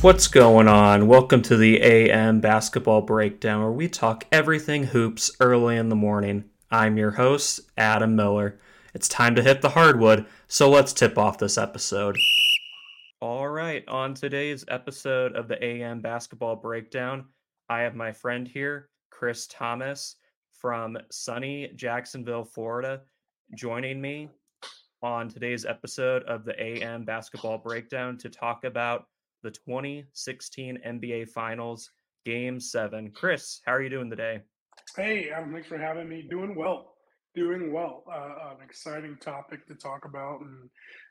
What's going on? Welcome to the AM Basketball Breakdown, where we talk everything hoops early in the morning. I'm your host, Adam Miller. It's time to hit the hardwood, so let's tip off this episode. All right, on today's episode of the AM Basketball Breakdown, I have my friend here, Chris Thomas, from sunny Jacksonville, Florida, joining me on today's episode of the AM Basketball Breakdown to talk about the 2016 NBA Finals, Game 7. Chris, how are you doing today? Hey, Adam, thanks for having me. Doing well. An exciting topic to talk about,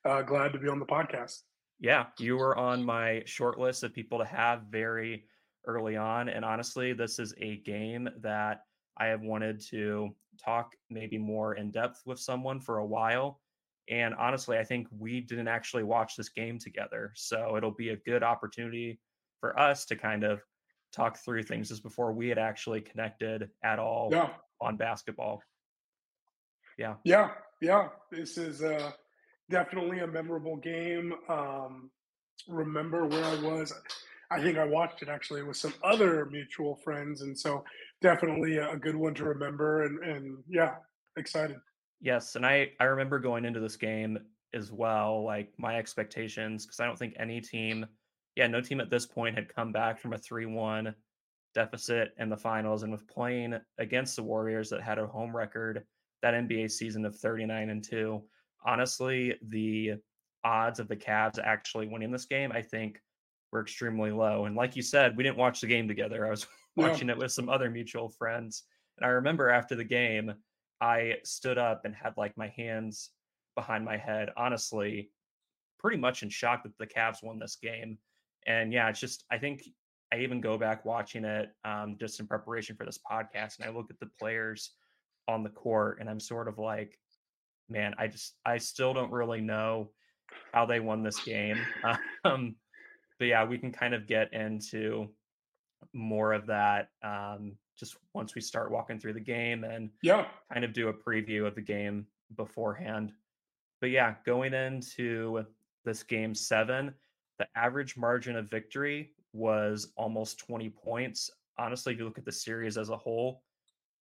and glad to be on the podcast. Yeah, you were on my short list of people to have very early on, and honestly, this is a game that I have wanted to talk maybe more in depth with someone for a while. And honestly, I think we didn't actually watch this game together. So it'll be a good opportunity for us to kind of talk through things just before we had actually connected at all on basketball. Yeah. This is definitely a memorable game. Remember where I was. I think I watched it actually with some other mutual friends. And so definitely a good one to remember. And excited. Yes, and I remember going into this game as well, like my expectations, because I don't think no team at this point had come back from a 3-1 deficit in the finals. And with playing against the Warriors that had a home record that NBA season of 39-2, honestly, the odds of the Cavs actually winning this game, I think, were extremely low. And like you said, we didn't watch the game together. I was watching it with some other mutual friends. And I remember after the game, I stood up and had like my hands behind my head, honestly, pretty much in shock that the Cavs won this game. And yeah, it's just, I think I even go back watching it just in preparation for this podcast. And I look at the players on the court and I'm sort of like, man, I still don't really know how they won this game. But yeah, we can kind of get into more of that just once we start walking through the game and kind of do a preview of the game beforehand. But yeah, going into this game 7, the average margin of victory was almost 20 points. Honestly, if you look at the series as a whole,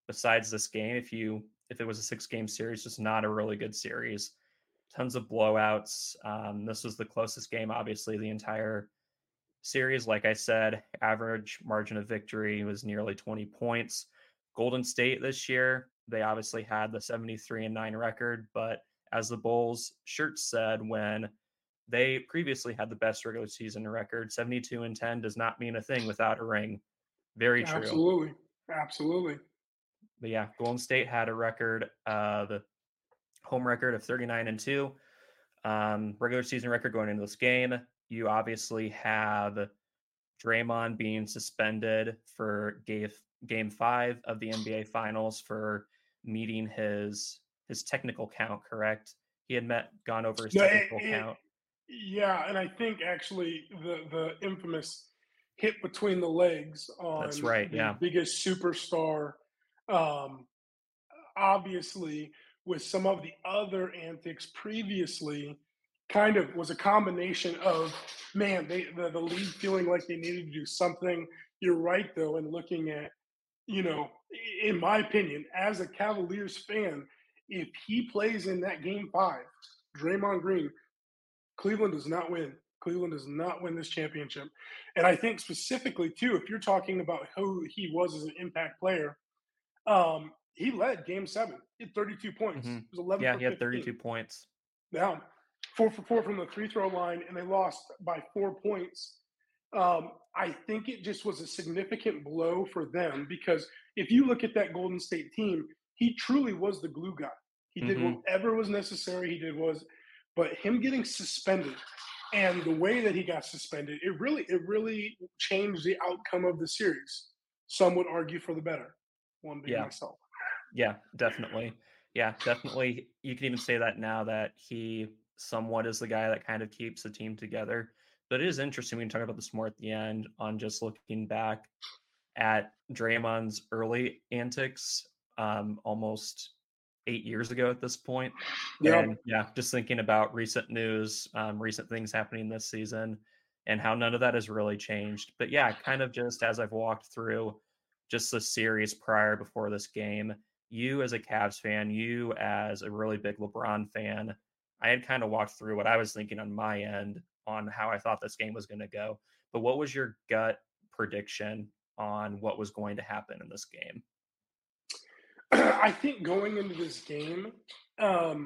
besides this game, if it was a 6-game series, just not a really good series. Tons of blowouts. This was the closest game, obviously, the entire series. Like I said, average margin of victory was nearly 20 points. Golden State this year, they obviously had the 73-9 record, but as the Bulls shirt said when they previously had the best regular season record, 72-10 does not mean a thing without a ring. Very true. Absolutely. But yeah, Golden State had a record of home record of 39-2, regular season record going into this game. You obviously have Draymond being suspended for game 5 of the NBA Finals for meeting his technical count, correct? He had gone over his technical count. Yeah, and I think actually the infamous hit between the legs on that's right, the biggest superstar. Obviously, with some of the other antics previously, kind of was a combination of, man, the league feeling like they needed to do something. You're right, though, and looking at, in my opinion, as a Cavaliers fan, if he plays in that game 5, Draymond Green, Cleveland does not win. Cleveland does not win this championship. And I think specifically, too, if you're talking about who he was as an impact player, he led game 7. He had 32 points. Mm-hmm. It was 11 for 15. Yeah, he had 32 points. Now, 4 for 4 from the free throw line, and they lost by 4 points. I think it just was a significant blow for them, because if you look at that Golden State team, he truly was the glue guy. He did whatever was necessary. But him getting suspended and the way that he got suspended, it really changed the outcome of the series. Some would argue for the better. One being myself. Yeah, definitely. Yeah, definitely. You can even say that now that he somewhat is the guy that kind of keeps the team together. But it is interesting, we can talk about this more at the end, on just looking back at Draymond's early antics almost 8 years ago at this point. Yeah, and just thinking about recent news, recent things happening this season, and how none of that has really changed. But yeah, kind of just as I've walked through just the series prior before this game, you as a Cavs fan, you as a really big LeBron fan, I had kind of walked through what I was thinking on my end on how I thought this game was going to go. But what was your gut prediction on what was going to happen in this game? I think going into this game, I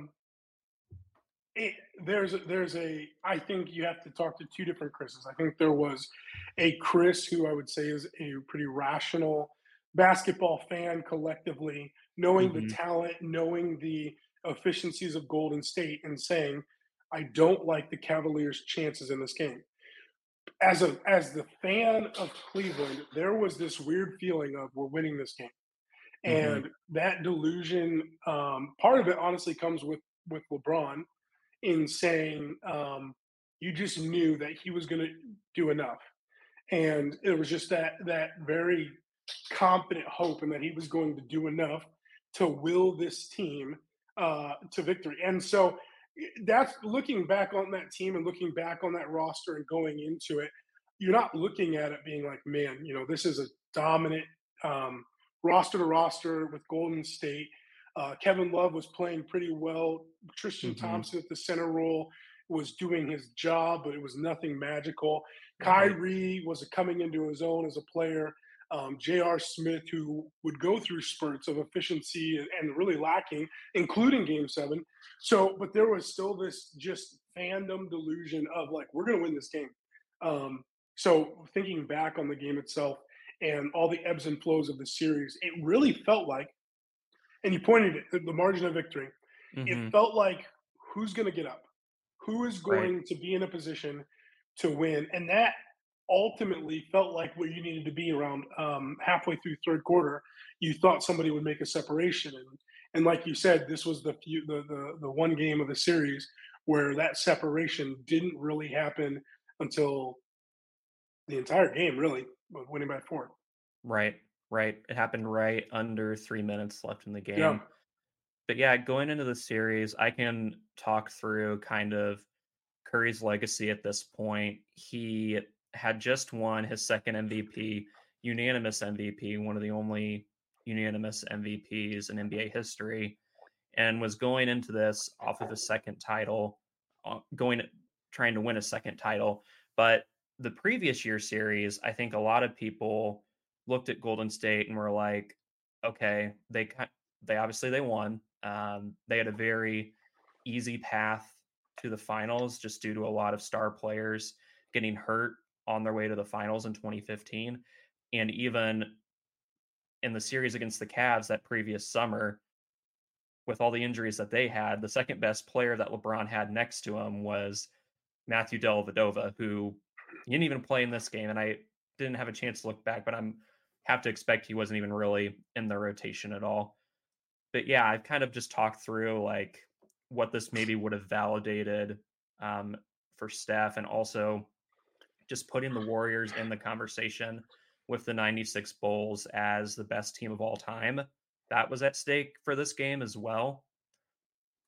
think you have to talk to two different Chris's. I think there was a Chris who I would say is a pretty rational basketball fan collectively, knowing the talent, knowing the efficiencies of Golden State, and saying, I don't like the Cavaliers' chances in this game. As the fan of Cleveland, there was this weird feeling of we're winning this game. And that delusion, part of it honestly comes with LeBron in saying you just knew that he was going to do enough. And it was just that very confident hope and that he was going to do enough to will this team to victory. And so that's looking back on that team and looking back on that roster and going into it, you're not looking at it being like, man, you know, this is a dominant roster to roster with Golden State. Kevin Love was playing pretty well. Tristan Thompson at the center role was doing his job, but it was nothing magical. Kyrie was coming into his own as a player. J.R. Smith, who would go through spurts of efficiency and really lacking, including Game 7. So, but there was still this just fandom delusion of like, we're going to win this game. So thinking back on the game itself and all the ebbs and flows of the series, it really felt like, and you pointed at the margin of victory, it felt like who's going to get up? Who is going to be in a position to win? And that ultimately felt like what you needed to be around halfway through third quarter. You thought somebody would make a separation. And like you said, this was the one game of the series where that separation didn't really happen until the entire game, really, winning by 4. Right. It happened right under 3 minutes left in the game. Yeah. But yeah, going into the series, I can talk through kind of Curry's legacy at this point. He had just won his second MVP, unanimous MVP, one of the only unanimous MVPs in NBA history, and was going into this off of his second title, trying to win a second title. But the previous year series, I think a lot of people looked at Golden State and were like, okay, they obviously they won. They had a very easy path to the finals just due to a lot of star players getting hurt on their way to the finals in 2015. And even in the series against the Cavs that previous summer, with all the injuries that they had, the second best player that LeBron had next to him was Matthew Dellavedova, who didn't even play in this game. And I didn't have a chance to look back, but I'm have to expect he wasn't even really in the rotation at all. But yeah, I've kind of just talked through like what this maybe would have validated for Steph, and also just putting the Warriors in the conversation with the 96 Bulls as the best team of all time. That was at stake for this game as well.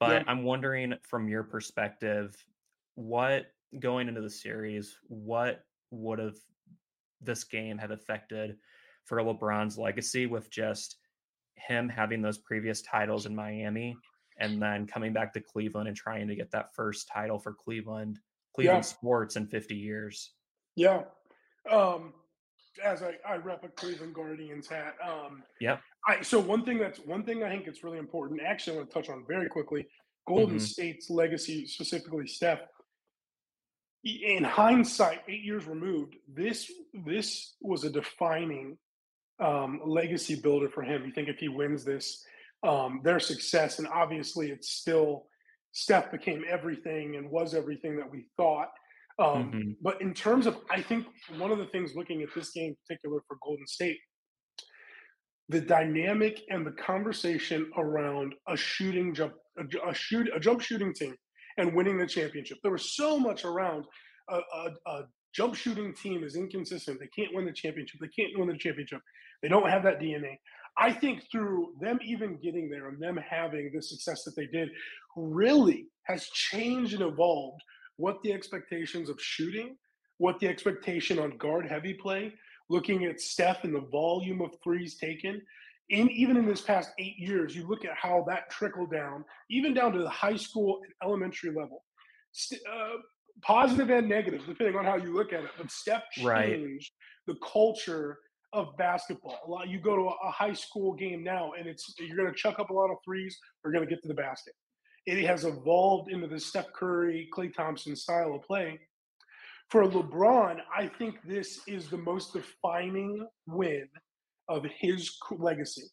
But yeah. I'm wondering from your perspective, what going into the series, what would have this game have affected for LeBron's legacy with just him having those previous titles in Miami and then coming back to Cleveland and trying to get that first title for Cleveland sports in 50 years. Yeah. As I rep a Cleveland Guardians hat. So one thing I think it's really important. Actually, I want to touch on very quickly Golden State's legacy, specifically Steph. In hindsight, 8 years removed, this was a defining legacy builder for him. You think if he wins this, their success, and obviously it's still Steph became everything and was everything that we thought. But in terms of, I think one of the things looking at this game in particular for Golden State, the dynamic and the conversation around a jump shooting team and winning the championship. There was so much around a jump shooting team is inconsistent. They can't win the championship. They don't have that DNA. I think through them even getting there and them having the success that they did really has changed and evolved what the expectations of shooting, what the expectation on guard heavy play, looking at Steph and the volume of threes taken, and even in this past 8 years, you look at how that trickled down, even down to the high school and elementary level. Positive and negative, depending on how you look at it. But Steph changed the culture of basketball. A lot. You go to a high school game now, and it's you're going to chuck up a lot of threes or going to get to the basket. It has evolved into the Steph Curry, Klay Thompson style of play. For LeBron, I think this is the most defining win of his legacy.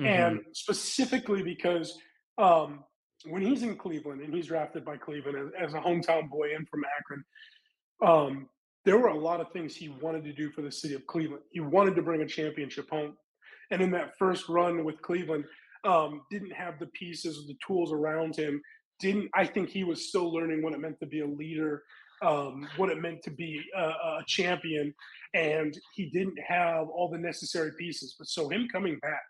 Mm-hmm. And specifically because when he's in Cleveland and he's drafted by Cleveland as a hometown boy and from Akron, there were a lot of things he wanted to do for the city of Cleveland. He wanted to bring a championship home. And in that first run with Cleveland, didn't have the pieces or the tools around him. I think he was still learning what it meant to be a leader, what it meant to be a champion. And he didn't have all the necessary pieces. But so him coming back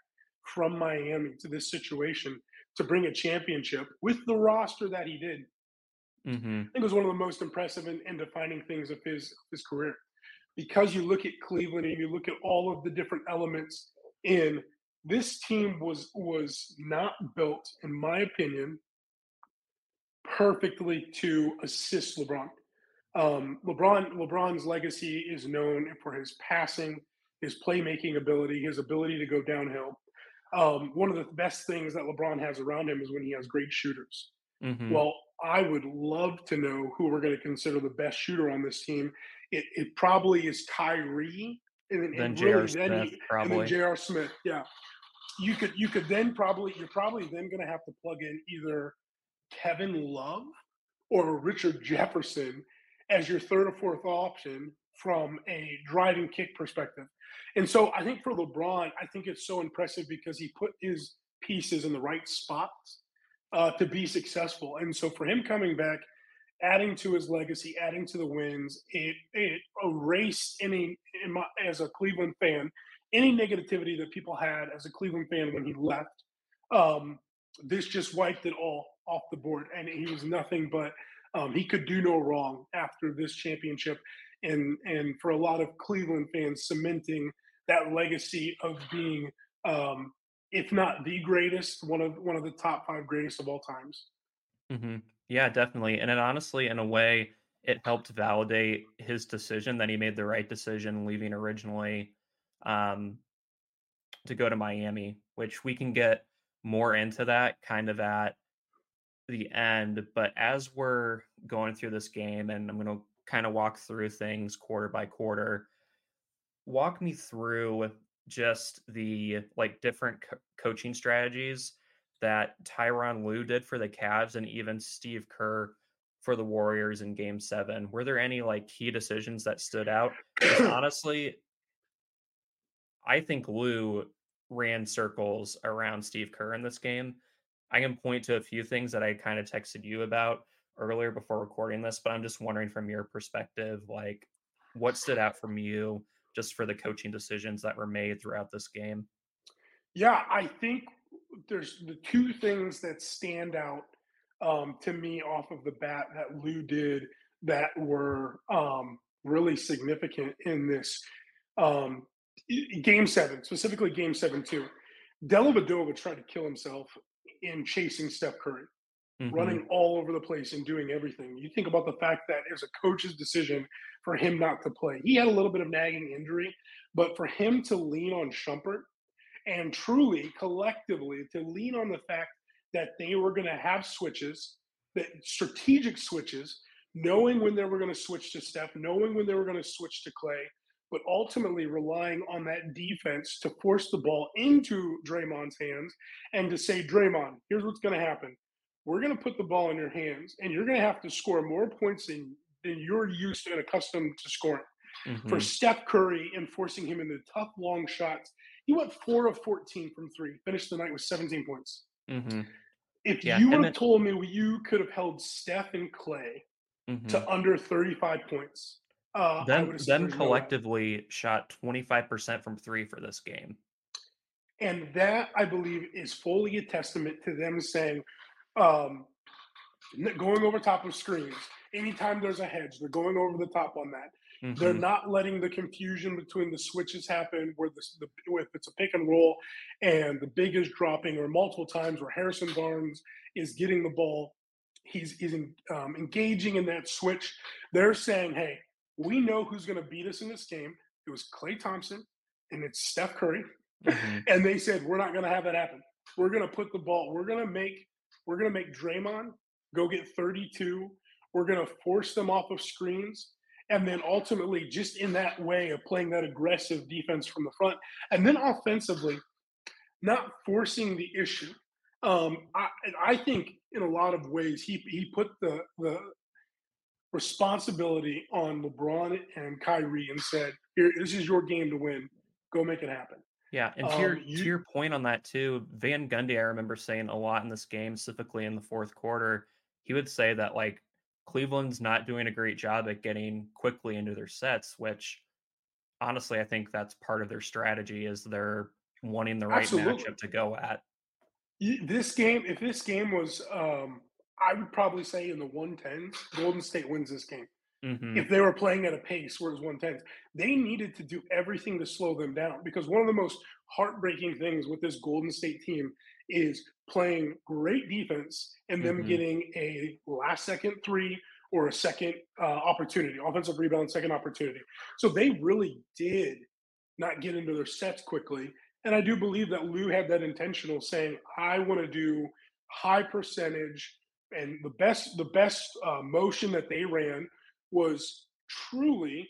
from Miami to this situation to bring a championship with the roster that he did, mm-hmm. I think it was one of the most impressive and defining things of his career. Because you look at Cleveland and you look at all of the different elements in this team was not built, in my opinion, perfectly to assist LeBron. LeBron's legacy is known for his passing, his playmaking ability, his ability to go downhill. One of the best things that LeBron has around him is when he has great shooters. Mm-hmm. Well, I would love to know who we're going to consider the best shooter on this team. It probably is Kyrie, and then J.R. Smith, probably. And then J.R. Smith, yeah. You could then you're probably then going to have to plug in either Kevin Love or Richard Jefferson as your third or fourth option from a drive and kick perspective. And so I think for LeBron, I think it's so impressive because he put his pieces in the right spots to be successful. And so for him coming back, adding to his legacy, adding to the wins, it erased as a Cleveland fan, any negativity that people had as a Cleveland fan when he left. This just wiped it all off the board. And he was nothing but he could do no wrong after this championship. And for a lot of Cleveland fans, cementing that legacy of being, if not the greatest, one of the top five greatest of all times. Mm-hmm. Yeah, definitely. And it honestly, in a way, it helped validate his decision that he made the right decision leaving originally to go to Miami, which we can get more into that kind of at the end. But as we're going through this game, and I'm going to kind of walk through things quarter by quarter, walk me through just the different coaching strategies that Tyronn Lue did for the Cavs and even Steve Kerr for the Warriors in game 7. Were there any key decisions that stood out? Honestly, I think Lue ran circles around Steve Kerr in this game. I can point to a few things that I kind of texted you about earlier before recording this, but I'm just wondering from your perspective, what stood out from you just for the coaching decisions that were made throughout this game? Yeah, I think there's the two things that stand out to me off of the bat that Lue did that were really significant in this game 7, specifically game 7-2. Dellavedova tried to kill himself in chasing Steph Curry, mm-hmm. running all over the place and doing everything. You think about the fact that it was a coach's decision for him not to play. He had a little bit of nagging injury, but for him to lean on Shumpert and truly, collectively, to lean on the fact that they were going to have switches, that strategic switches, knowing when they were going to switch to Steph, knowing when they were going to switch to Klay, but ultimately relying on that defense to force the ball into Draymond's hands and to say, Draymond, here's what's going to happen. We're going to put the ball in your hands, and you're going to have to score more points than you're used to and accustomed to scoring. Mm-hmm. For Steph Curry and forcing him into tough long shots, he went 4 of 14 from 3, finished the night with 17 points. Mm-hmm. If you would have told me you could have held Steph and Klay mm-hmm. to under 35 points. Them collectively shot 25% from 3 for this game. And that, I believe, is fully a testament to them saying, going over top of screens, anytime there's a hedge, they're going over the top on that. Mm-hmm. They're not letting the confusion between the switches happen, where if it's a pick and roll and the big is dropping, or multiple times where Harrison Barnes is getting the ball, he's engaging in that switch. They're saying, hey, we know who's going to beat us in this game. It was Klay Thompson, and it's Steph Curry. Mm-hmm. And they said, we're not going to have that happen. We're going to put the ball. We're going to make Draymond go get 32. We're going to force them off of screens. And then ultimately, just in that way of playing that aggressive defense from the front, and then offensively, not forcing the issue. I think in a lot of ways, he put the responsibility on LeBron and Kyrie and said, "Here, this is your game to win. Go make it happen." Yeah, and to your point on that too, Van Gundy, I remember saying a lot in this game, specifically in the fourth quarter, he would say that like Cleveland's not doing a great job at getting quickly into their sets, which honestly, I think that's part of their strategy is they're wanting the right matchup to go at. This game, if this game was, I would probably say in the 110s, Golden State wins this game. Mm-hmm. If they were playing at a pace where it was 110s, they needed to do everything to slow them down, because one of the most heartbreaking things with this Golden State team is playing great defense and them mm-hmm. getting a last-second three or a second opportunity, offensive rebound, second opportunity. So they really did not get into their sets quickly. And I do believe that Lue had that intentional saying, I want to do high percentage, and the best motion that they ran was truly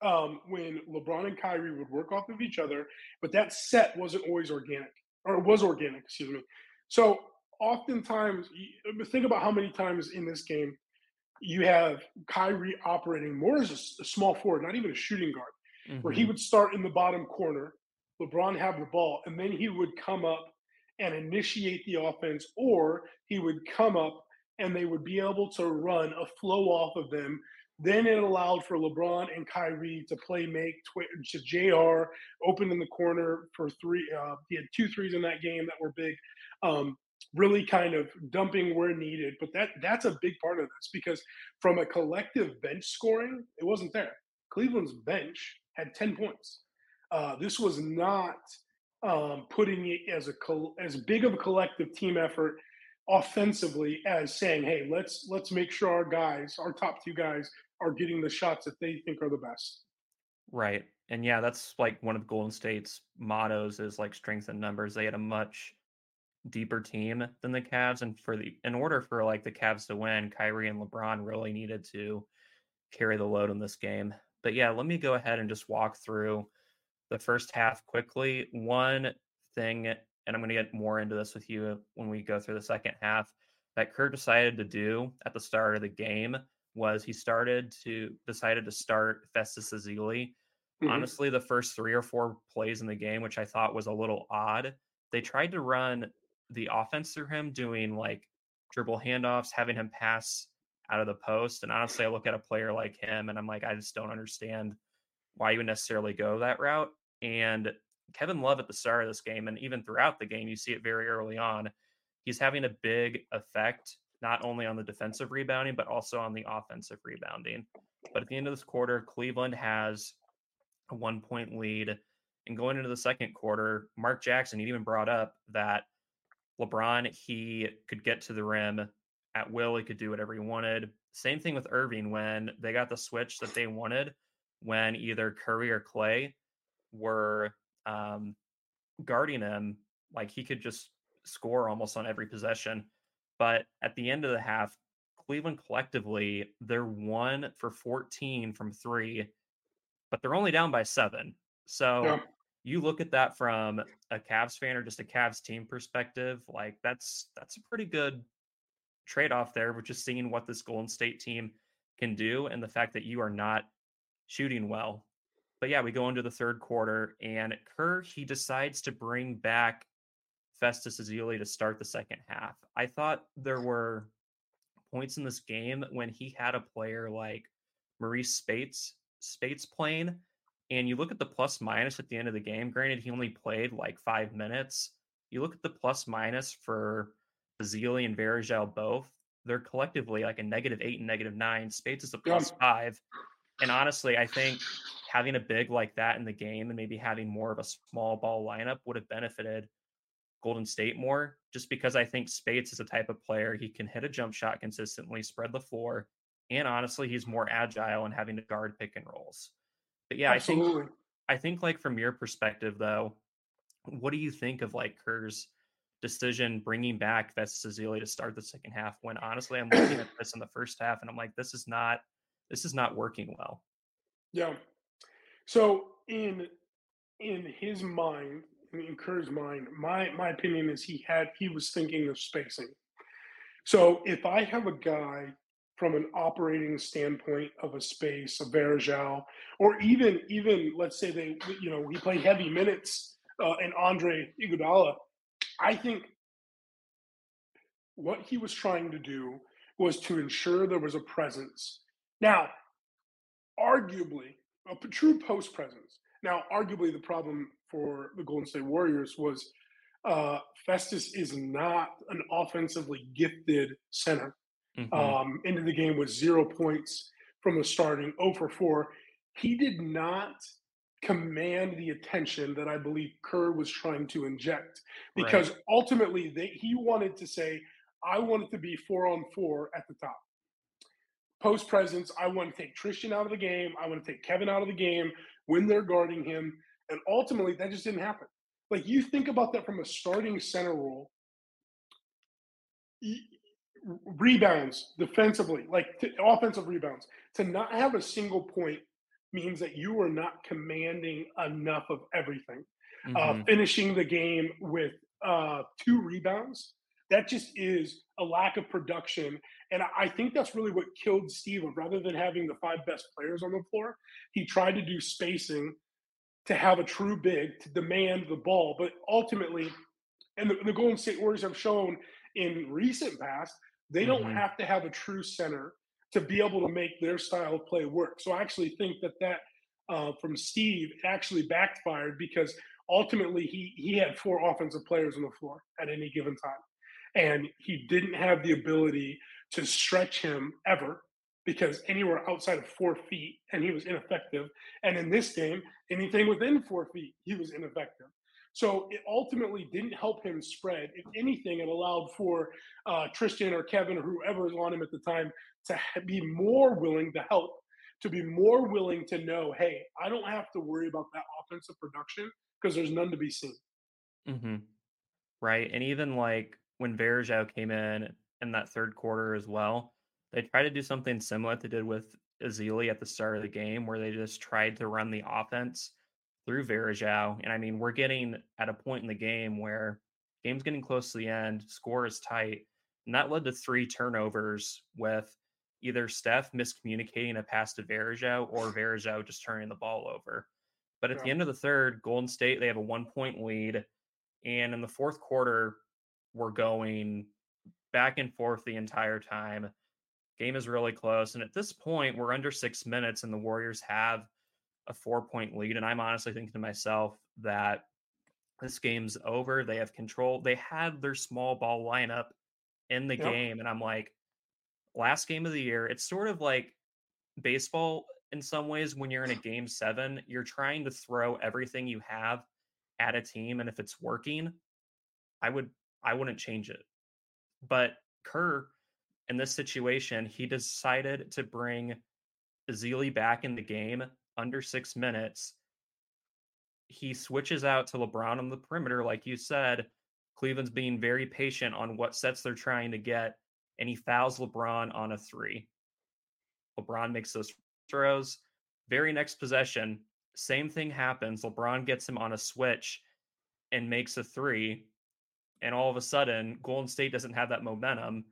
when LeBron and Kyrie would work off of each other, but that set wasn't always organic, or it was organic, excuse me. So oftentimes, think about how many times in this game you have Kyrie operating more as a small forward, not even a shooting guard, mm-hmm. where he would start in the bottom corner, LeBron have the ball, and then he would come up and initiate the offense, or he would come up and they would be able to run a flow off of them. Then it allowed for LeBron and Kyrie to play make, to J.R. open in the corner for three. He had 2 threes in that game that were big, really kind of dumping where needed. But that's a big part of this, because from a collective bench scoring, it wasn't there. Cleveland's bench had 10 points. This was not putting it as as big of a collective team effort offensively as saying, hey, let's make sure our guys, our top 2 guys, are getting the shots that they think are the best. Right. And yeah, that's like one of Golden State's mottos is like strength in numbers. They had a much deeper team than the Cavs. And in order for like the Cavs to win, Kyrie and LeBron really needed to carry the load in this game. But yeah, let me go ahead and just walk through the first half quickly. One thing, and I'm going to get more into this with you when we go through the second half, that Kerr decided to do at the start of the game was he decided to start Festus Ezeli. Mm-hmm. Honestly, the first 3 or 4 plays in the game, which I thought was a little odd, they tried to run the offense through him, doing like dribble handoffs, having him pass out of the post. And honestly, I look at a player like him and I'm like, I just don't understand why you would necessarily go that route. And Kevin Love at the start of this game, and even throughout the game, you see it very early on, he's having a big effect, not only on the defensive rebounding, but also on the offensive rebounding. But at the end of this quarter, Cleveland has a 1-point lead. And going into the second quarter, Mark Jackson, he even brought up that LeBron, he could get to the rim at will. He could do whatever he wanted. Same thing with Irving when they got the switch that they wanted, when either Curry or Klay were guarding him, like he could just score almost on every possession. But at the end of the half, Cleveland collectively, they're 1 for 14 from 3, but they're only down by 7. So yeah, you look at that from a Cavs fan or just a Cavs team perspective, like that's a pretty good trade-off there, which is seeing what this Golden State team can do and the fact that you are not shooting well. But yeah, we go into the third quarter, and Kerr, he decides to bring back Festus Ezeli to start the second half. I thought there were points in this game when he had a player like Maurice Spates playing, and you look at the plus minus at the end of the game. Granted, he only played like 5 minutes. You look at the plus minus for Ezeli and Varejao both, they're collectively like a -8 and -9. Spates is a +5. And honestly, I think having a big like that in the game and maybe having more of a small ball lineup would have benefited Golden State more, just because I think Spates is the type of player, he can hit a jump shot consistently, spread the floor, and honestly, he's more agile in having to guard pick and rolls. But yeah, absolutely. I think like from your perspective though, what do you think of like Kerr's decision bringing back Festus Ezeli to start the second half, when honestly I'm looking at this in the first half and I'm like, this is not working well. Yeah. So in his mind, in Kerr's mind, my opinion is he was thinking of spacing. So if I have a guy from an operating standpoint of a space, a Varejao, or even let's say he played heavy minutes, and Andre Iguodala, I think what he was trying to do was to ensure there was a presence. Now, arguably, a true post presence. Now, arguably, the problem for the Golden State Warriors was Festus is not an offensively gifted center. Mm-hmm. Ended the game with 0 points from a starting 0 for 4. He did not command the attention that I believe Kerr was trying to inject, because right. Ultimately he wanted to say, I want it to be 4-on-4 at the top. Post presence, I want to take Tristan out of the game. I want to take Kevin out of the game when they're guarding him. And ultimately, that just didn't happen. Like, you think about that from a starting center role. Rebounds defensively, offensive rebounds. To not have a single point means that you are not commanding enough of everything. Mm-hmm. Finishing the game with 2 rebounds. That just is a lack of production. And I think that's really what killed Steve. Rather than having the 5 best players on the floor, he tried to do spacing to have a true big, to demand the ball. But ultimately, and the Golden State Warriors have shown in recent past, they mm-hmm. don't have to have a true center to be able to make their style of play work. So I actually think that from Steve, it actually backfired, because ultimately he had 4 offensive players on the floor at any given time. And he didn't have the ability to stretch him ever, because anywhere outside of 4 feet, and he was ineffective. And in this game, anything within 4 feet, he was ineffective. So it ultimately didn't help him spread. If anything, it allowed for Tristan or Kevin or whoever was on him at the time to be more willing to help, to be more willing to know, hey, I don't have to worry about that offensive production because there's none to be seen. Mm-hmm. Right. And even like, when Varejao came in that third quarter as well, they tried to do something similar to they did with Ezeli at the start of the game, where they just tried to run the offense through Varejao. And I mean, we're getting at a point in the game where game's getting close to the end, score is tight, and that led to 3 turnovers with either Steph miscommunicating a pass to Varejao or Varejao just turning the ball over. But at the end of the third, Golden State, they have a 1-point lead. And in the fourth quarter, we're going back and forth the entire time. Game is really close. And at this point, we're under 6 minutes and the Warriors have a 4-point lead. And I'm honestly thinking to myself that this game's over. They have control. They had their small ball lineup in the game. And I'm like, last game of the year, it's sort of like baseball in some ways. When you're in a Game 7, you're trying to throw everything you have at a team. And if it's working, I wouldn't change it. But Kerr, in this situation, he decided to bring Ezeli back in the game under 6 minutes. He switches out to LeBron on the perimeter. Like you said, Cleveland's being very patient on what sets they're trying to get, and he fouls LeBron on a 3. LeBron makes those throws. Very next possession, same thing happens. LeBron gets him on a switch and makes a 3. And all of a sudden, Golden State doesn't have that momentum,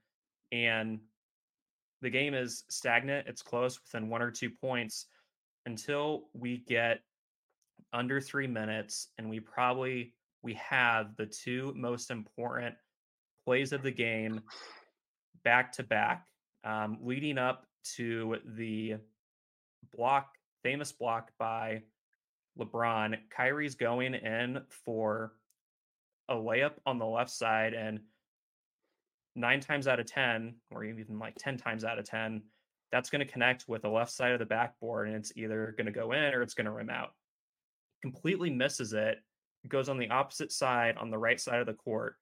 and the game is stagnant. It's close, within 1 or 2 points, until we get under 3 minutes, and we have the 2 most important plays of the game back to back, leading up to the famous block by LeBron. Kyrie's going in for a layup on the left side, and 9 times out of 10, or even like 10 times out of 10, that's going to connect with the left side of the backboard, and it's either going to go in or it's going to rim out. Completely misses it, goes on the opposite side, on the right side of the court.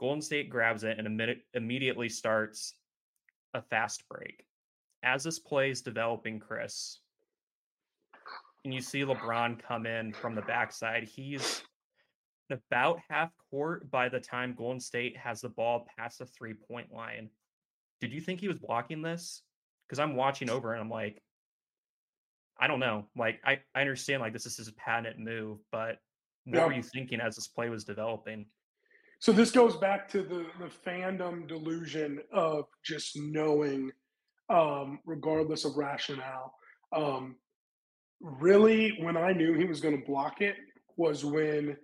Golden State grabs it and immediately starts a fast break. As this play is developing, Chris, and you see LeBron come in from the backside, he's about half court by the time Golden State has the ball past the three-point line. Did you think he was blocking this? Because I'm watching over and I'm like, I don't know. Like, I understand, like, this is a patent move, but what were you thinking as this play was developing? So this goes back to the fandom delusion of just knowing, regardless of rationale. Really, when I knew he was going to block it was when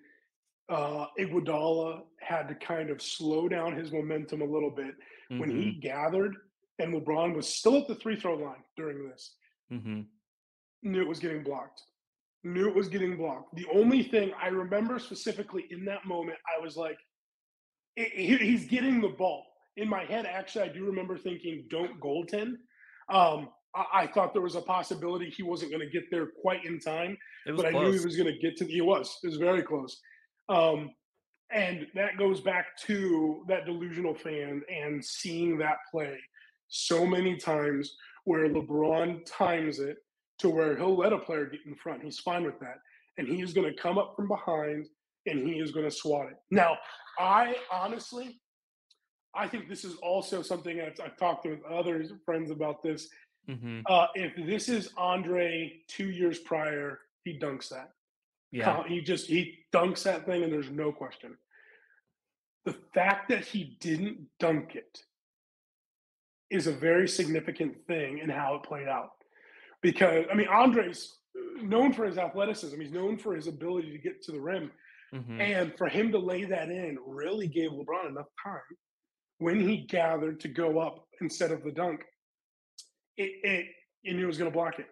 Iguodala had to kind of slow down his momentum a little bit. Mm-hmm. When he gathered and LeBron was still at the free throw line during this, mm-hmm. knew it was getting blocked. The only thing I remember specifically in that moment, I was like, he's getting the ball. In my head, actually, I do remember thinking, don't goaltend. I thought there was a possibility he wasn't going to get there quite in time, but I knew he was going to get to the – it was very close. And that goes back to that delusional fan and seeing that play so many times where LeBron times it to where he'll let a player get in front. He's fine with that. And he is going to come up from behind, and he is going to swat it. Now, I think this is also something I've talked with other friends about this. Mm-hmm. If this is Andre 2 years prior, he dunks that. Yeah, he dunks that thing, and there's no question. The fact that he didn't dunk it is a very significant thing in how it played out. Because, I mean, Andre's known for his athleticism. He's known for his ability to get to the rim. Mm-hmm. And for him to lay that in really gave LeBron enough time when he gathered to go up instead of the dunk. He knew he was going to block it.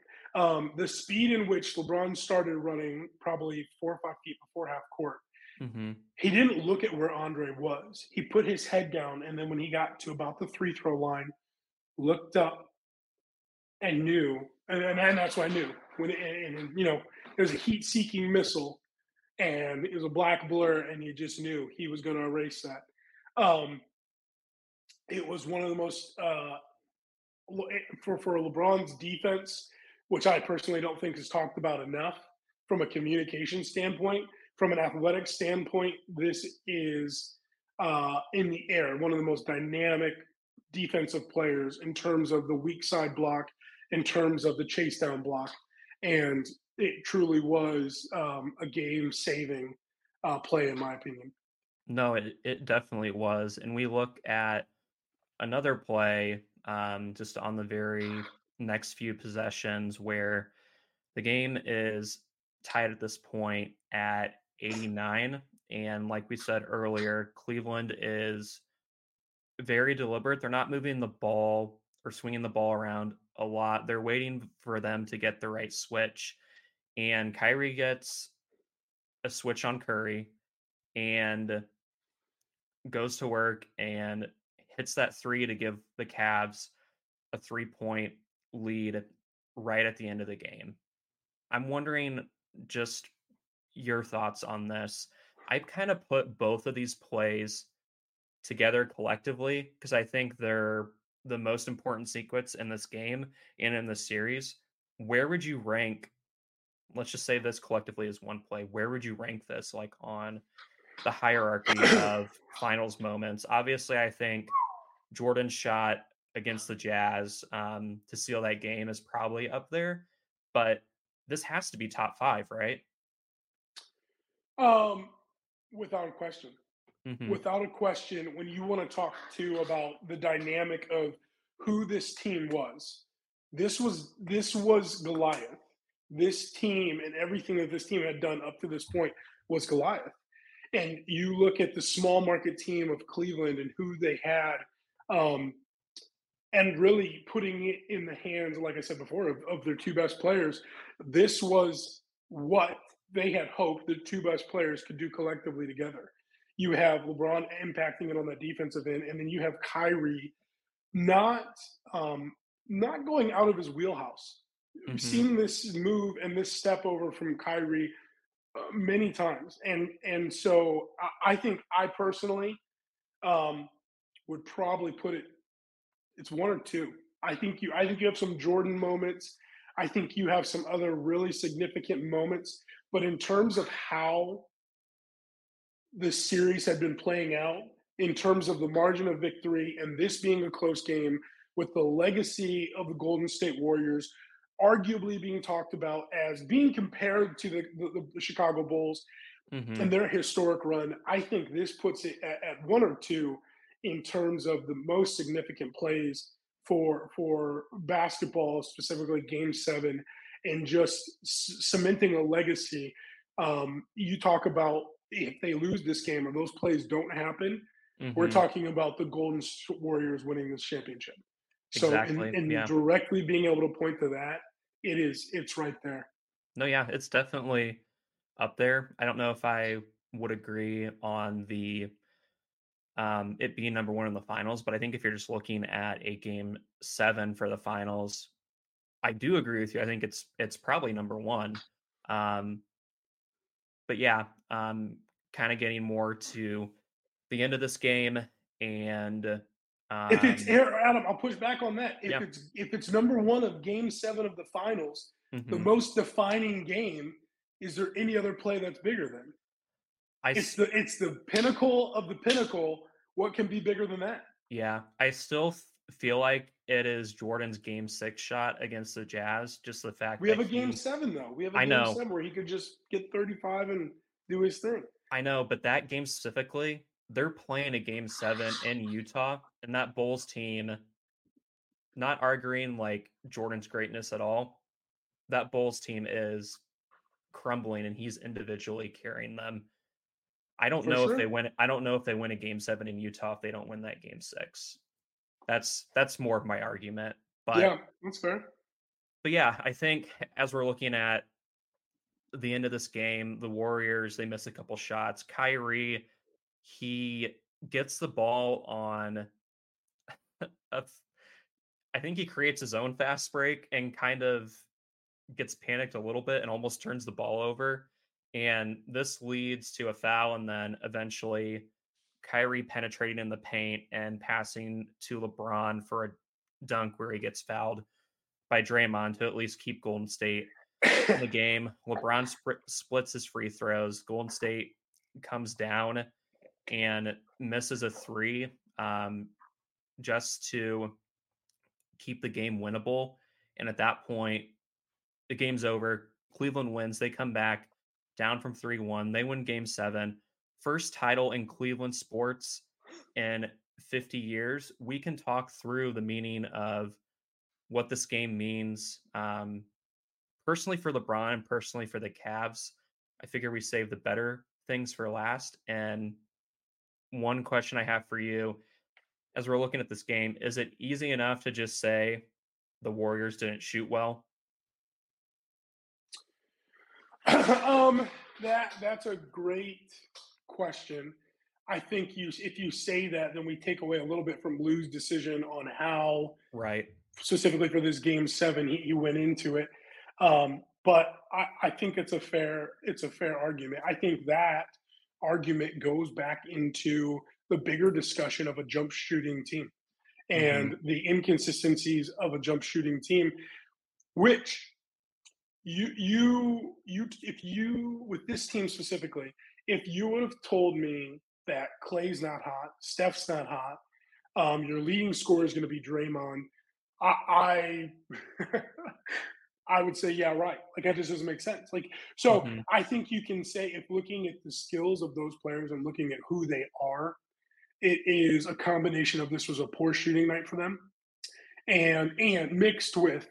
The speed in which LeBron started running, probably 4 or 5 feet before half court, mm-hmm. he didn't look at where Andre was. He put his head down, and then when he got to about the free throw line, looked up and knew. And that's what I knew. It was a heat-seeking missile, and it was a black blur, and you just knew he was going to erase that. It was one of the most for LeBron's defense, which I personally don't think is talked about enough from a communication standpoint. From an athletic standpoint, this is in the air, one of the most dynamic defensive players in terms of the weak side block, in terms of the chase down block. And it truly was a game-saving play, in my opinion. No, it definitely was. And we look at another play just on the very next few possessions where the game is tied at this point at 89. And like we said earlier, Cleveland is very deliberate. They're not moving the ball or swinging the ball around a lot. They're waiting for them to get the right switch. And Kyrie gets a switch on Curry and goes to work and hits that three to give the Cavs a three-point lead right at the end of the game. I'm wondering just your thoughts on this. I kind of put both of these plays together collectively because I think they're the most important sequence in this game and in this series. Where would you rank, let's just say this collectively as one play, where would you rank this like on the hierarchy of finals moments? Obviously, I think Jordan's shot against the Jazz to seal that game is probably up there, but this has to be top five, right? Without a question. Mm-hmm. Without a question, when you want to talk to about the dynamic of who this team was, this was Goliath. This team and everything that this team had done up to this point was Goliath. And you look at the small market team of Cleveland and who they had, and really putting it in the hands, like I said before, of their two best players. This was what they had hoped the two best players could do collectively together. You have LeBron impacting it on that defensive end, and then you have Kyrie not not going out of his wheelhouse. Mm-hmm. We've seen this move and this step over from Kyrie many times. And so I think I personally would probably put it, it's one or two. I think you have some Jordan moments. I think you have some other really significant moments. But in terms of how the series had been playing out, in terms of the margin of victory and this being a close game with the legacy of the Golden State Warriors arguably being talked about as being compared to the Chicago Bulls mm-hmm. and their historic run, I think this puts it at one or two in terms of the most significant plays for basketball, specifically Game 7, and just cementing a legacy. You talk about if they lose this game or those plays don't happen, mm-hmm. we're talking about the Golden Warriors winning this championship. So exactly. and directly being able to point to that, it's right there. No, yeah, it's definitely up there. I don't know if I would agree on the it being number one in the finals, but I think if you're just looking at a game 7 for the finals, I do agree with you. I think it's probably number one. But yeah, kind of getting more to the end of this game and. If it's Adam, I'll push back on that. If it's number one of game 7 of the finals, mm-hmm. the most defining game, is there any other play that's bigger than? It's the pinnacle of the pinnacle. What can be bigger than that? Yeah, I still feel like it is Jordan's game 6 shot against the Jazz. Just the fact we have a game 7 though. We have a game 7 where he could just get 35 and do his thing. I know, but that game specifically. They're playing a game 7 in Utah, and that Bulls team, not arguing like Jordan's greatness at all, that Bulls team is crumbling and he's individually carrying them. I don't know if they win a game 7 in Utah if they don't win that game 6. That's more of my argument. But yeah, that's fair. But yeah, I think as we're looking at the end of this game, the Warriors, they miss a couple shots. Kyrie, he gets the ball on I think he creates his own fast break and kind of gets panicked a little bit and almost turns the ball over. And this leads to a foul. And then eventually Kyrie penetrating in the paint and passing to LeBron for a dunk where he gets fouled by Draymond to at least keep Golden State in the game. LeBron splits his free throws. Golden State comes down and misses a 3 just to keep the game winnable. And at that point, the game's over. Cleveland wins. They come back down from 3-1. They win game 7. First title in Cleveland sports in 50 years. We can talk through the meaning of what this game means personally for LeBron and personally for the Cavs. I figure we save the better things for last. And one question I have for you as we're looking at this game, is it easy enough to just say the Warriors didn't shoot well? That's a great question. I think if you say that, then we take away a little bit from Lue's decision on how, right, specifically for this game 7, he went into it. But I think it's a fair argument. I think that argument goes back into the bigger discussion of a jump shooting team and mm-hmm. the inconsistencies of a jump shooting team, which with this team specifically, if you would have told me that Klay's not hot, Steph's not hot, your leading scorer is going to be Draymond, I would say, yeah, right. Like, that just doesn't make sense. Like, so mm-hmm. I think you can say, if looking at the skills of those players and looking at who they are, it is a combination of this was a poor shooting night for them and mixed with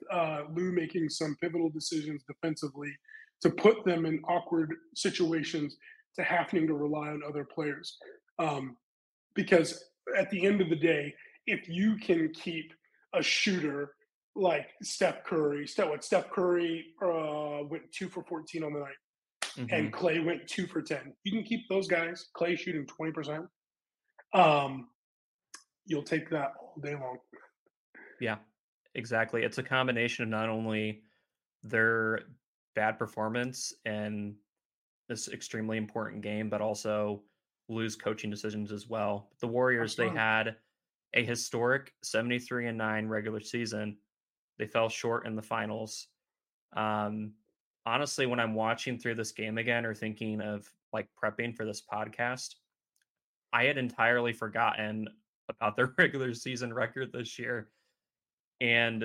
Lue making some pivotal decisions defensively to put them in awkward situations to having to rely on other players. Because at the end of the day, if you can keep a shooter like Steph Curry. Steph Curry went 2 for 14 on the night, mm-hmm. and Klay went 2 for 10. You can keep those guys. Klay shooting 20%. You'll take that all day long. Yeah, Exactly. It's a combination of not only their bad performance and this extremely important game, but also Lue's coaching decisions as well. The Warriors, they had a historic 73-9 regular season. They fell short in the finals. Honestly, when I'm watching through this game again or thinking of like prepping for this podcast, I had entirely forgotten about their regular season record this year. And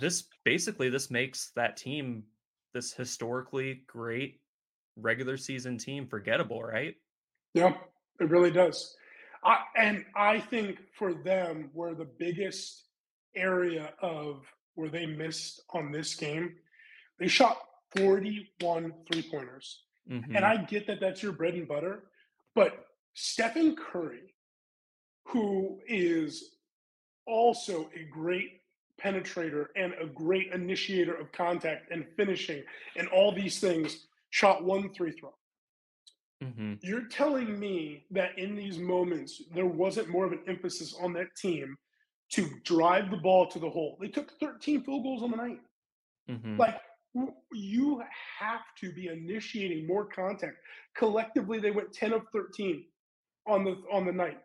this makes that team, this historically great regular season team, forgettable, right? Yep, it really does. I think for them, where the biggest area of where they missed on this game, they shot 41 three-pointers. Mm-hmm. And I get that that's your bread and butter, but Stephen Curry, who is also a great penetrator and a great initiator of contact and finishing and all these things, shot 1 3-throw. Mm-hmm. You're telling me that in these moments, there wasn't more of an emphasis on that team to drive the ball to the hole. They took 13 field goals on the night. Mm-hmm. Like, you have to be initiating more contact. Collectively, they went 10 of 13 on the night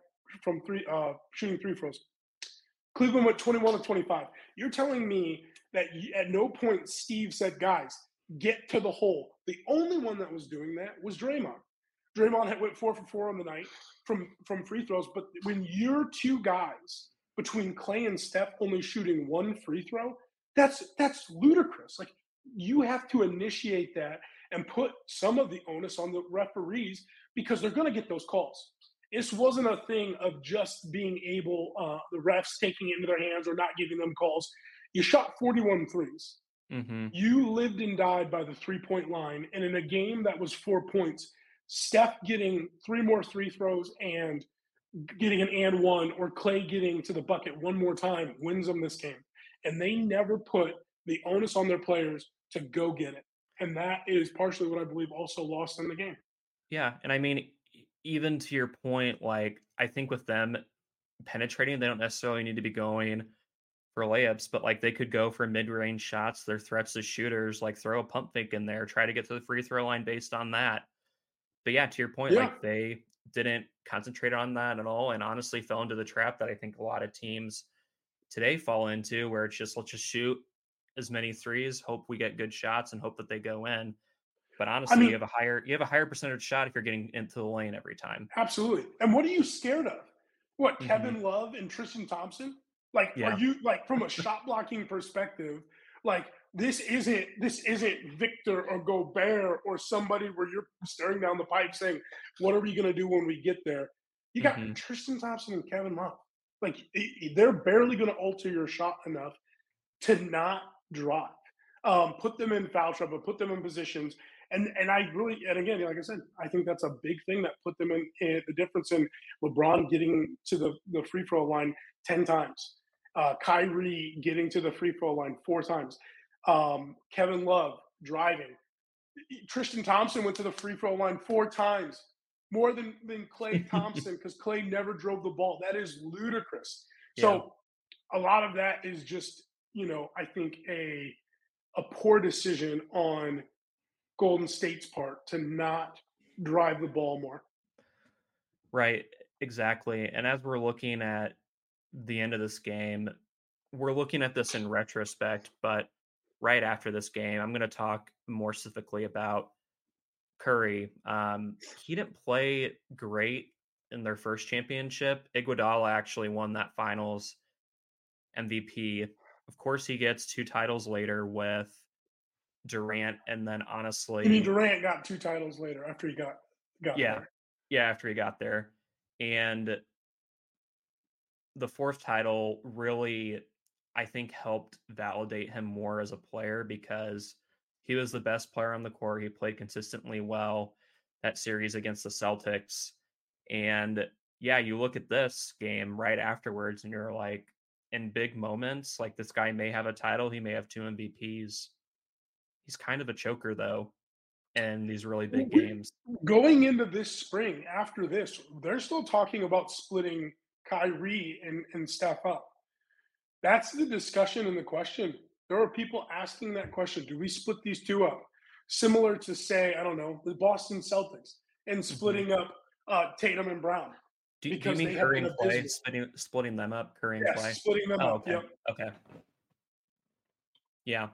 from three, shooting free throws. Cleveland went 21 of 25. You're telling me that at no point Steve said, guys, get to the hole. The only one that was doing that was Draymond. Draymond had went 4 for 4 on the night from free throws. But when your two guys between Klay and Steph only shooting one free throw, that's ludicrous. Like, you have to initiate that and put some of the onus on the referees, because they're going to get those calls. This wasn't a thing of just being able, the refs taking it into their hands or not giving them calls. You shot 41 threes. Mm-hmm. You lived and died by the three-point line. And in a game that was 4 points, Steph getting 3 more free throws and getting an and one, or Klay getting to the bucket one more time, wins them this game. And they never put the onus on their players to go get it. And that is partially what I believe also lost them the game. Yeah. And I mean, even to your point, like, I think with them penetrating, they don't necessarily need to be going for layups, but like, they could go for mid-range shots. Their threats as shooters, like, throw a pump fake in there, try to get to the free throw line based on that. But yeah, to your point, like, they didn't concentrate on that at all. And honestly fell into the trap that I think a lot of teams today fall into, where it's just, let's just shoot as many threes, hope we get good shots, and hope that they go in. But honestly, I mean, you have a higher percentage shot if you're getting into the lane every time. Absolutely. And what are you scared of? What, mm-hmm. Kevin Love and Tristan Thompson? Like, are you, like, from a shot blocking perspective, like, this isn't Victor or Gobert or somebody where you're staring down the pipe saying, what are we going to do when we get there? You got mm-hmm. Tristan Thompson and Kevin Love. Like, they're barely going to alter your shot enough to not drive. Put them in foul trouble, put them in positions. And I really, and again, like I said, I think that's a big thing that put them in the difference in LeBron getting to the free throw line 10 times. Kyrie getting to the free throw line 4 times. Kevin Love driving. Tristan Thompson went to the free throw line 4 times, more than Klay Thompson, because Klay never drove the ball. That is ludicrous. Yeah. So a lot of that is just, you know, I think a poor decision on Golden State's part to not drive the ball more. Right, exactly. And as we're looking at the end of this game, we're looking at this in retrospect, but right after this game, I'm going to talk more specifically about Curry. He didn't play great in their first championship. Iguodala actually won that finals MVP. Of course, he gets 2 titles later with Durant, and then honestly... You mean Durant got 2 titles later after he got there. Yeah, after he got there. And the 4th title really, I think, helped validate him more as a player, because he was the best player on the court. He played consistently well that series against the Celtics. And yeah, you look at this game right afterwards and you're like, in big moments, like, this guy may have a title, he may have 2 MVPs. He's kind of a choker, though, in these really big games. Going into this spring, after this, they're still talking about splitting Kyrie and Steph up. That's the discussion and the question. There are people asking that question. Do we split these two up? Similar to, say, I don't know, the Boston Celtics and splitting up Tatum and Brown. Do you mean Curry and Clay, splitting them up, Curry and Clay? Splitting them up, yep. Okay. Yeah.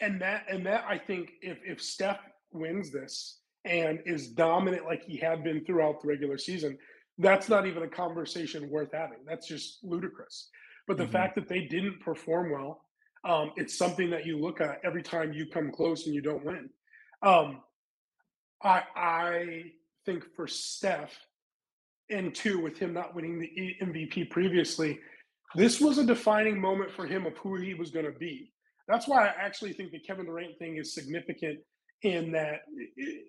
And that I think if Steph wins this and is dominant like he had been throughout the regular season, that's not even a conversation worth having. That's just ludicrous. But the fact that they didn't perform well, it's something that you look at every time you come close and you don't win. I think for Steph, and two, with him not winning the MVP previously, this was a defining moment for him of who he was going to be. That's why I actually think the Kevin Durant thing is significant in that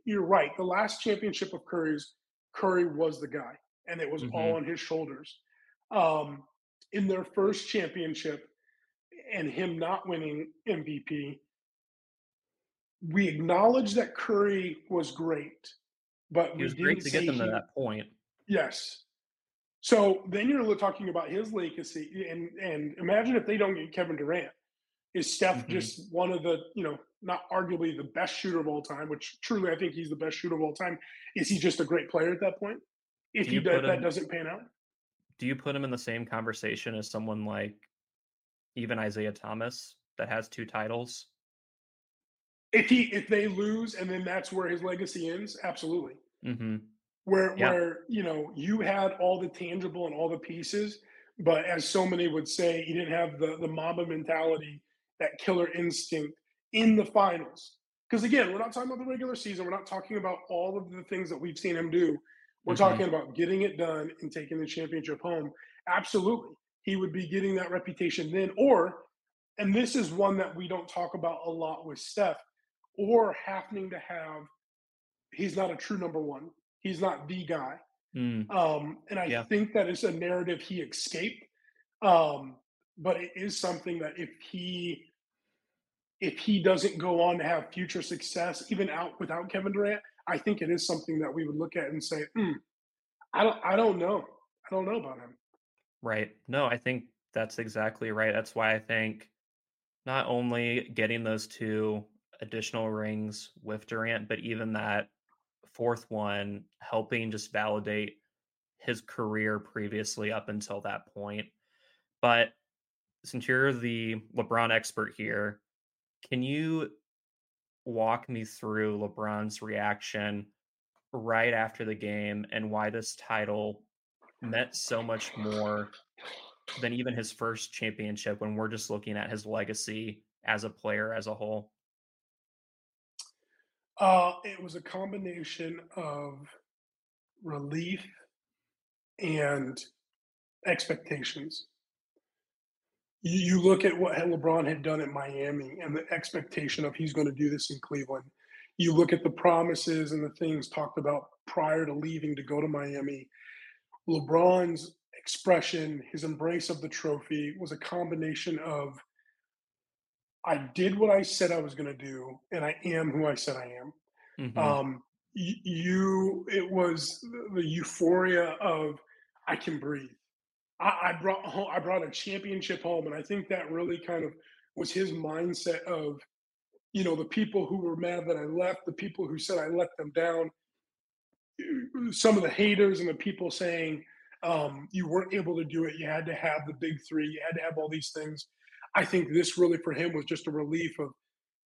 you're right. The last championship of Curry's, Curry was the guy, and it was all on his shoulders. In their first championship and him not winning MVP, we acknowledge that Curry was great, but he was great to get them to that point. Yes. So then you're talking about his legacy, and imagine if they don't get Kevin Durant. Is Steph just one of the, not arguably the best shooter of all time, which truly I think he's the best shooter of all time. Is he just a great player at that point? If he does, that doesn't pan out. Do you put him in the same conversation as someone like even Isaiah Thomas that has two titles? If they lose and then that's where his legacy ends, absolutely. Where you had all the tangible and all the pieces, but as so many would say, you didn't have the Mamba mentality, that killer instinct in the finals. Because again, we're not talking about the regular season. We're not talking about all of the things that we've seen him do. We're talking about getting it done and taking the championship home. Absolutely. He would be getting that reputation then, and this is one that we don't talk about a lot with Steph, or happening to have, he's not a true number one. He's not the guy. And I think that is a narrative he escaped. But it is something that if he doesn't go on to have future success, even without Kevin Durant, I think it is something that we would look at and say, I don't know. I don't know about him. Right. No, I think that's exactly right. That's why I think not only getting those two additional rings with Durant, but even that fourth one helping just validate his career previously up until that point. But since you're the LeBron expert here, can you walk me through LeBron's reaction right after the game and why this title meant so much more than even his first championship when we're just looking at his legacy as a player as a whole? It was a combination of relief and expectations. You look at what LeBron had done at Miami and the expectation of he's going to do this in Cleveland. You look at the promises and the things talked about prior to leaving to go to Miami. LeBron's expression, his embrace of the trophy, was a combination of, I did what I said I was going to do, and I am who I said I am. It was the euphoria of, I can breathe. I brought a championship home, and I think that really kind of was his mindset of, the people who were mad that I left, the people who said I let them down, some of the haters and the people saying you weren't able to do it, you had to have the big three, you had to have all these things. I think this really for him was just a relief of,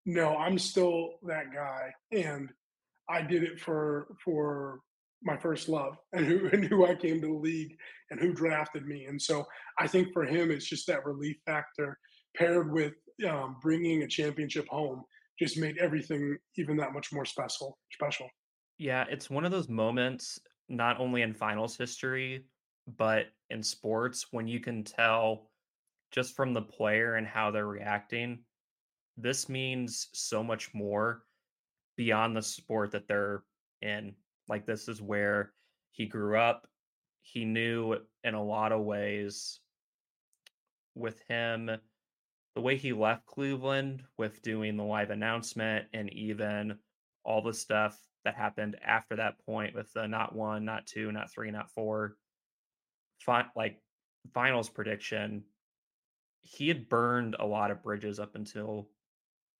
no, I'm still that guy, and I did it for my first love and who I came to the league and who drafted me. And so I think for him, it's just that relief factor paired with bringing a championship home just made everything even that much more special. Yeah. It's one of those moments, not only in finals history, but in sports, when you can tell just from the player and how they're reacting, this means so much more beyond the sport that they're in. Like, this is where he grew up. He knew in a lot of ways with him, the way he left Cleveland with doing the live announcement and even all the stuff that happened after that point with the not one, not two, not three, not four, finals prediction. he had burned a lot of bridges up until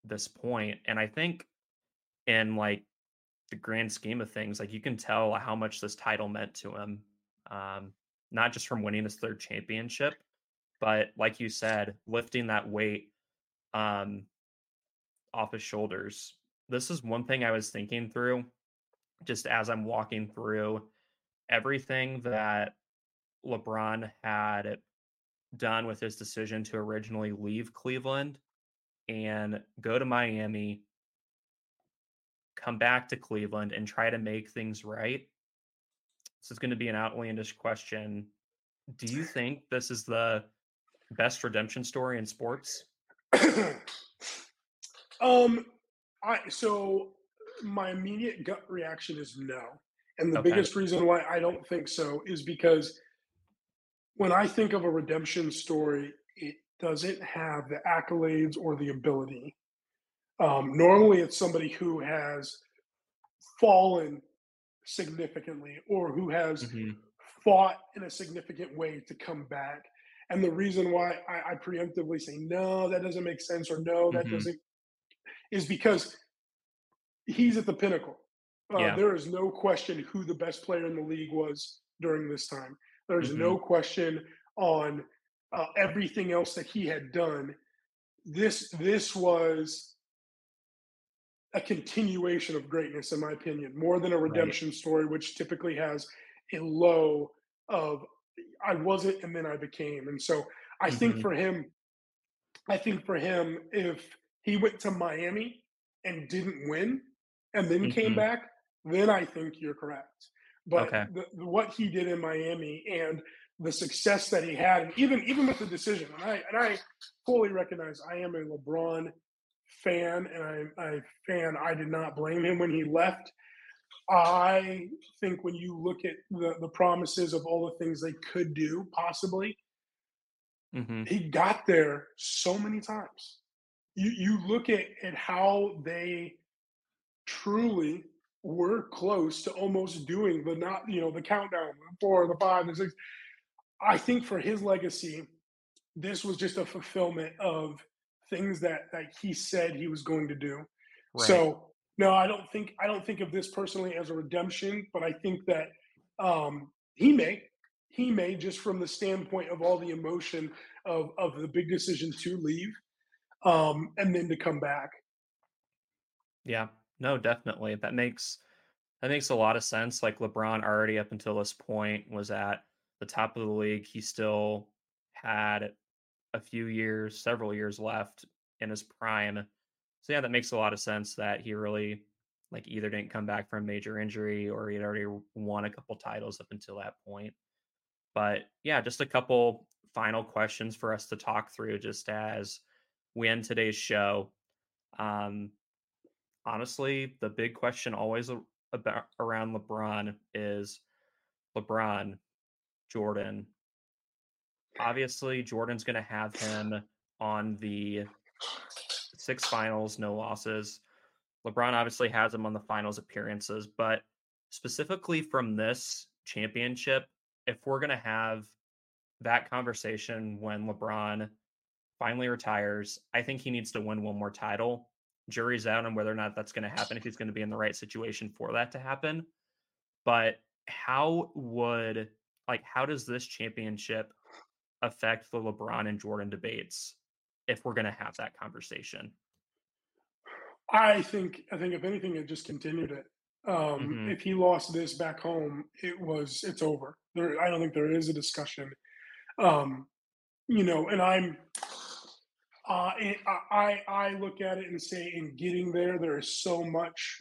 this point. And I think in like the grand scheme of things, like you can tell how much this title meant to him. Not just from winning his third championship, but like you said, lifting that weight off his shoulders. This is one thing I was thinking through just as I'm walking through everything that LeBron had done with his decision to originally leave Cleveland and go to Miami, come back to Cleveland and try to make things right. This is going to be an outlandish question. Do you think this is the best redemption story in sports? So my immediate gut reaction is no. And the biggest reason why I don't think so is because when I think of a redemption story, it doesn't have the accolades or the ability. Normally it's somebody who has fallen significantly or who has fought in a significant way to come back. And the reason why I preemptively say, no, that doesn't make sense, or no, that doesn't, is because he's at the pinnacle. There is no question who the best player in the league was during this time. There's no question on everything else that he had done. This was a continuation of greatness, in my opinion, more than a redemption story, which typically has a low of I wasn't and then I became. And so I think for him, if he went to Miami and didn't win and then came back, then I think you're correct. But what he did in Miami and the success that he had, and even with the decision, and I fully recognize I am a LeBron fan, and I did not blame him when he left. I think when you look at the promises of all the things they could do, possibly, he got there so many times. You look at how they truly were close to almost doing the countdown, the 4, the 5, the 6. I think for his legacy, this was just a fulfillment of things that he said he was going to do. Right. So no, I don't think of this personally as a redemption, but I think that he may just from the standpoint of all the emotion of the big decision to leave and then to come back. Yeah. No, definitely. That makes a lot of sense. Like LeBron already up until this point was at the top of the league. He still had several years left in his prime. So yeah, that makes a lot of sense that he really like either didn't come back from a major injury or he'd already won a couple titles up until that point. But yeah, just a couple final questions for us to talk through just as we end today's show. Honestly, the big question always around LeBron is LeBron, Jordan. Obviously, Jordan's going to have him on the 6 finals, no losses. LeBron obviously has him on the finals appearances, but specifically from this championship, if we're going to have that conversation when LeBron finally retires, I think he needs to win one more title. Jury's out on whether or not that's going to happen, if he's going to be in the right situation for that to happen. But how does this championship affect the LeBron and Jordan debates if we're going to have that conversation? I think if anything, it just continued it. If he lost this back home, it's over. I don't think there is a discussion. And I look at it and say, in getting there is so much.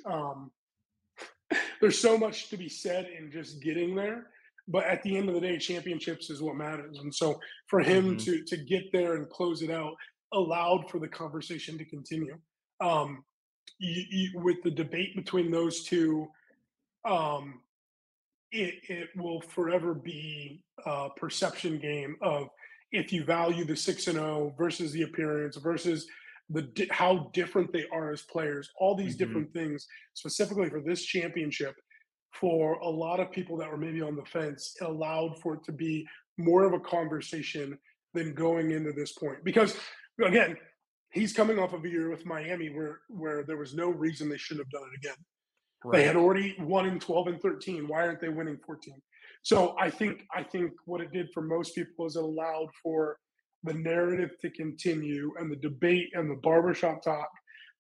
There's so much to be said in just getting there. But at the end of the day, championships is what matters. And so for him to get there and close it out allowed for the conversation to continue. With the debate between those two, it will forever be a perception game of if you value the 6-0 versus the appearance versus how different they are as players, all these different things, specifically for this championship. For a lot of people that were maybe on the fence, it allowed for it to be more of a conversation than going into this point. Because, again, he's coming off of a year with Miami where there was no reason they shouldn't have done it again. Right. They had already won in 12 and 13. Why aren't they winning 14? So I think what it did for most people is it allowed for the narrative to continue and the debate and the barbershop talk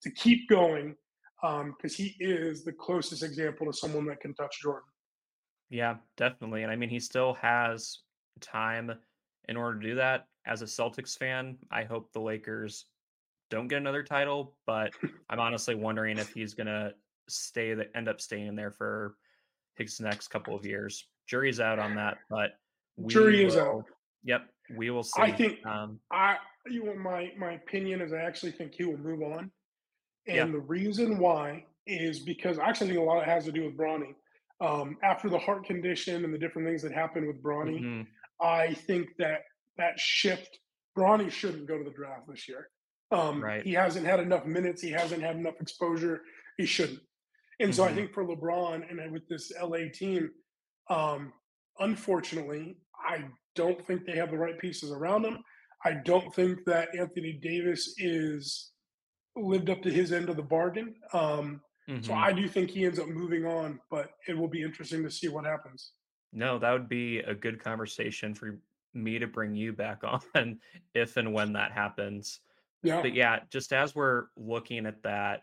to keep going, because he is the closest example to someone that can touch Jordan. Yeah, definitely. And I mean, he still has time in order to do that. As a Celtics fan, I hope the Lakers don't get another title, but I'm honestly wondering if he's going to end up staying there for his next couple of years. Jury's out on that, but jury is out. Yep, we will see. I think my opinion is I actually think he will move on, and the reason why is because I actually think a lot has to do with Bronny. After the heart condition and the different things that happened with Bronny, I think that shift. Bronny shouldn't go to the draft this year. Right. He hasn't had enough minutes. He hasn't had enough exposure. He shouldn't. And so I think for LeBron and with this LA team, unfortunately, I don't think they have the right pieces around them. I don't think that Anthony Davis is lived up to his end of the bargain. So I do think he ends up moving on, but it will be interesting to see what happens. No, that would be a good conversation for me to bring you back on if and when that happens. Yeah. But yeah, just as we're looking at that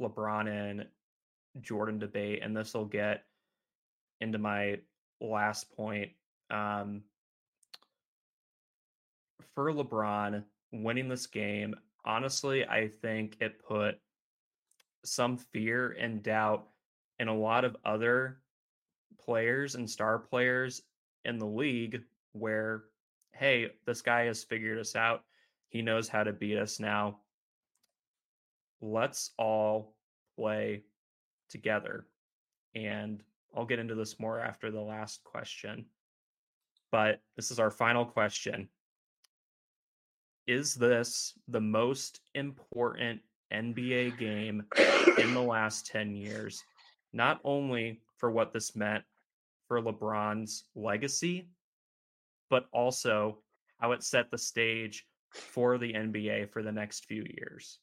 LeBron and Jordan debate, and this will get into my last point. For LeBron winning this game, honestly, I think it put some fear and doubt in a lot of other players and star players in the league where, hey, this guy has figured us out. He knows how to beat us now. Let's all play together. And I'll get into this more after the last question, but this is our final question. Is this the most important NBA game in the last 10 years, not only for what this meant for LeBron's legacy, but also how it set the stage for the NBA for the next few years?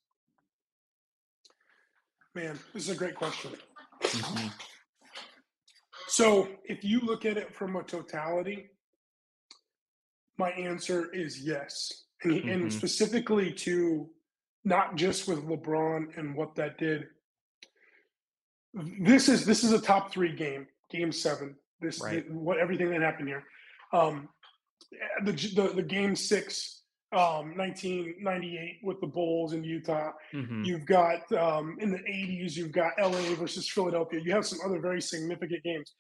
Man, this is a great question. So if you look at it from a totality, my answer is yes. And specifically to not just with LeBron and what that did. This is a top three game, game seven. Everything that happened here. The game six, 1998 with the Bulls in Utah. You've got in the 80s, you've got LA versus Philadelphia. You have some other very significant games.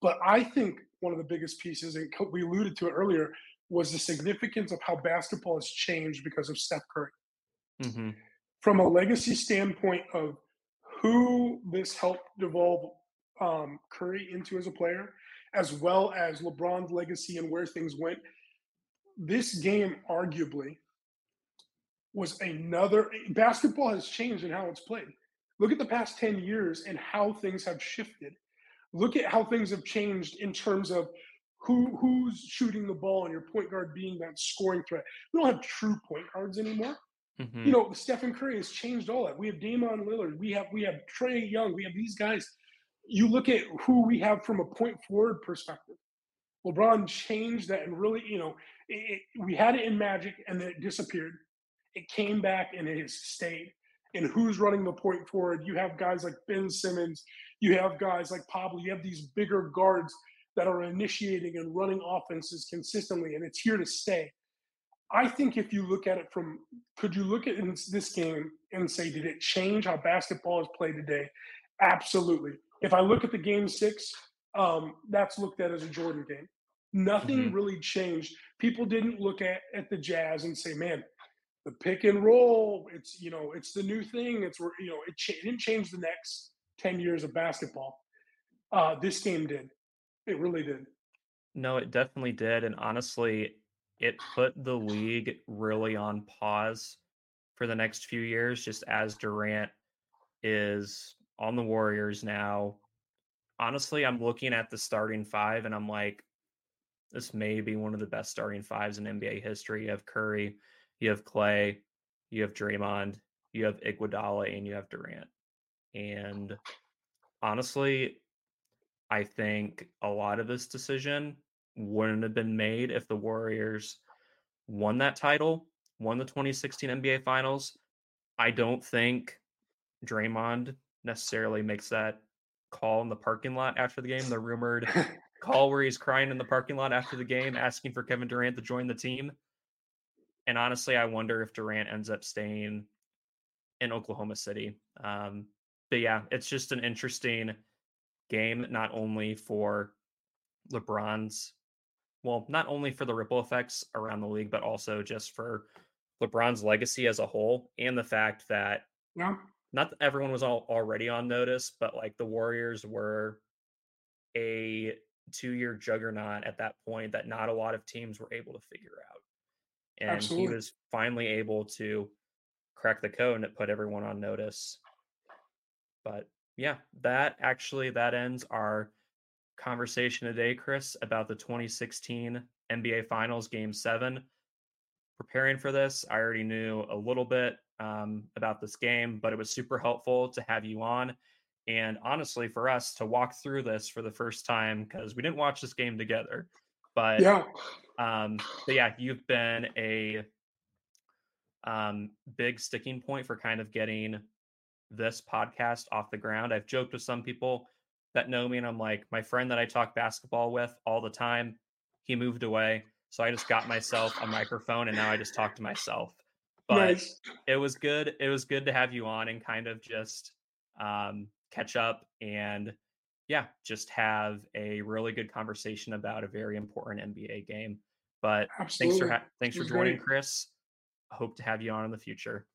But I think one of the biggest pieces, and we alluded to it earlier, was the significance of how basketball has changed because of Steph Curry. From a legacy standpoint of who this helped devolve Curry into as a player, as well as LeBron's legacy and where things went, this game arguably was another – basketball has changed in how it's played. Look at the past 10 years and how things have shifted. Look at how things have changed in terms of who's shooting the ball and your point guard being that scoring threat. We don't have true point guards anymore. You know, Stephen Curry has changed all that. We have Damian Lillard. We have Trae Young. We have these guys. You look at who we have from a point forward perspective. LeBron changed that and really, you know, we had it in Magic and then it disappeared. It came back and it has stayed. And who's running the point forward? You have guys like Ben Simmons. You have guys like Pablo. You have these bigger guards that are initiating and running offenses consistently, and it's here to stay. I think if you look at it from, could you look at this game and say, did it change how basketball is played today? Absolutely. If I look at the game six, that's looked at as a Jordan game. Nothing really changed. People didn't look at the Jazz and say, man, the pick and roll, it's, you know, it's the new thing. It's, you know, it didn't change the next 10 years of basketball. This game did. It really did. No, it definitely did. And honestly, it put the league really on pause for the next few years, just as Durant is on the Warriors now. Honestly, I'm looking at the starting five and I'm like, This may be one of the best starting fives in NBA history. You have Curry, you have Klay, you have Draymond, you have Iguodala, and you have Durant. And honestly, I think a lot of this decision wouldn't have been made if the Warriors won that title, won the 2016 NBA Finals. I don't think Draymond necessarily makes that call in the parking lot after the game. The rumored call where he's crying in the parking lot after the game, asking for Kevin Durant to join the team. And honestly, I wonder if Durant ends up staying in Oklahoma City. But yeah, it's just an interesting game, not only for LeBron's, well, not only for the ripple effects around the league, but also just for LeBron's legacy as a whole, and the fact that not that everyone was already on notice, but like the Warriors were a two-year juggernaut at that point that not a lot of teams were able to figure out. And absolutely, he was finally able to crack the code, and it put everyone on notice. But yeah, that ends our conversation today, Chris, about the 2016 NBA Finals Game 7. Preparing for this, I already knew a little bit about this game, but it was super helpful to have you on. And honestly, for us to walk through this for the first time, because we didn't watch this game together. But yeah, you've been a big sticking point for kind of getting this podcast off the ground. I've joked with some people that know me, and I'm like, my friend that I talk basketball with all the time, he moved away. So I just got myself a microphone, and now I just talk to myself. But nice. It was good. It was good to have you on and kind of just catch up and just have a really good conversation about a very important NBA game. But absolutely, thanks for joining, Chris. I hope to have you on in the future.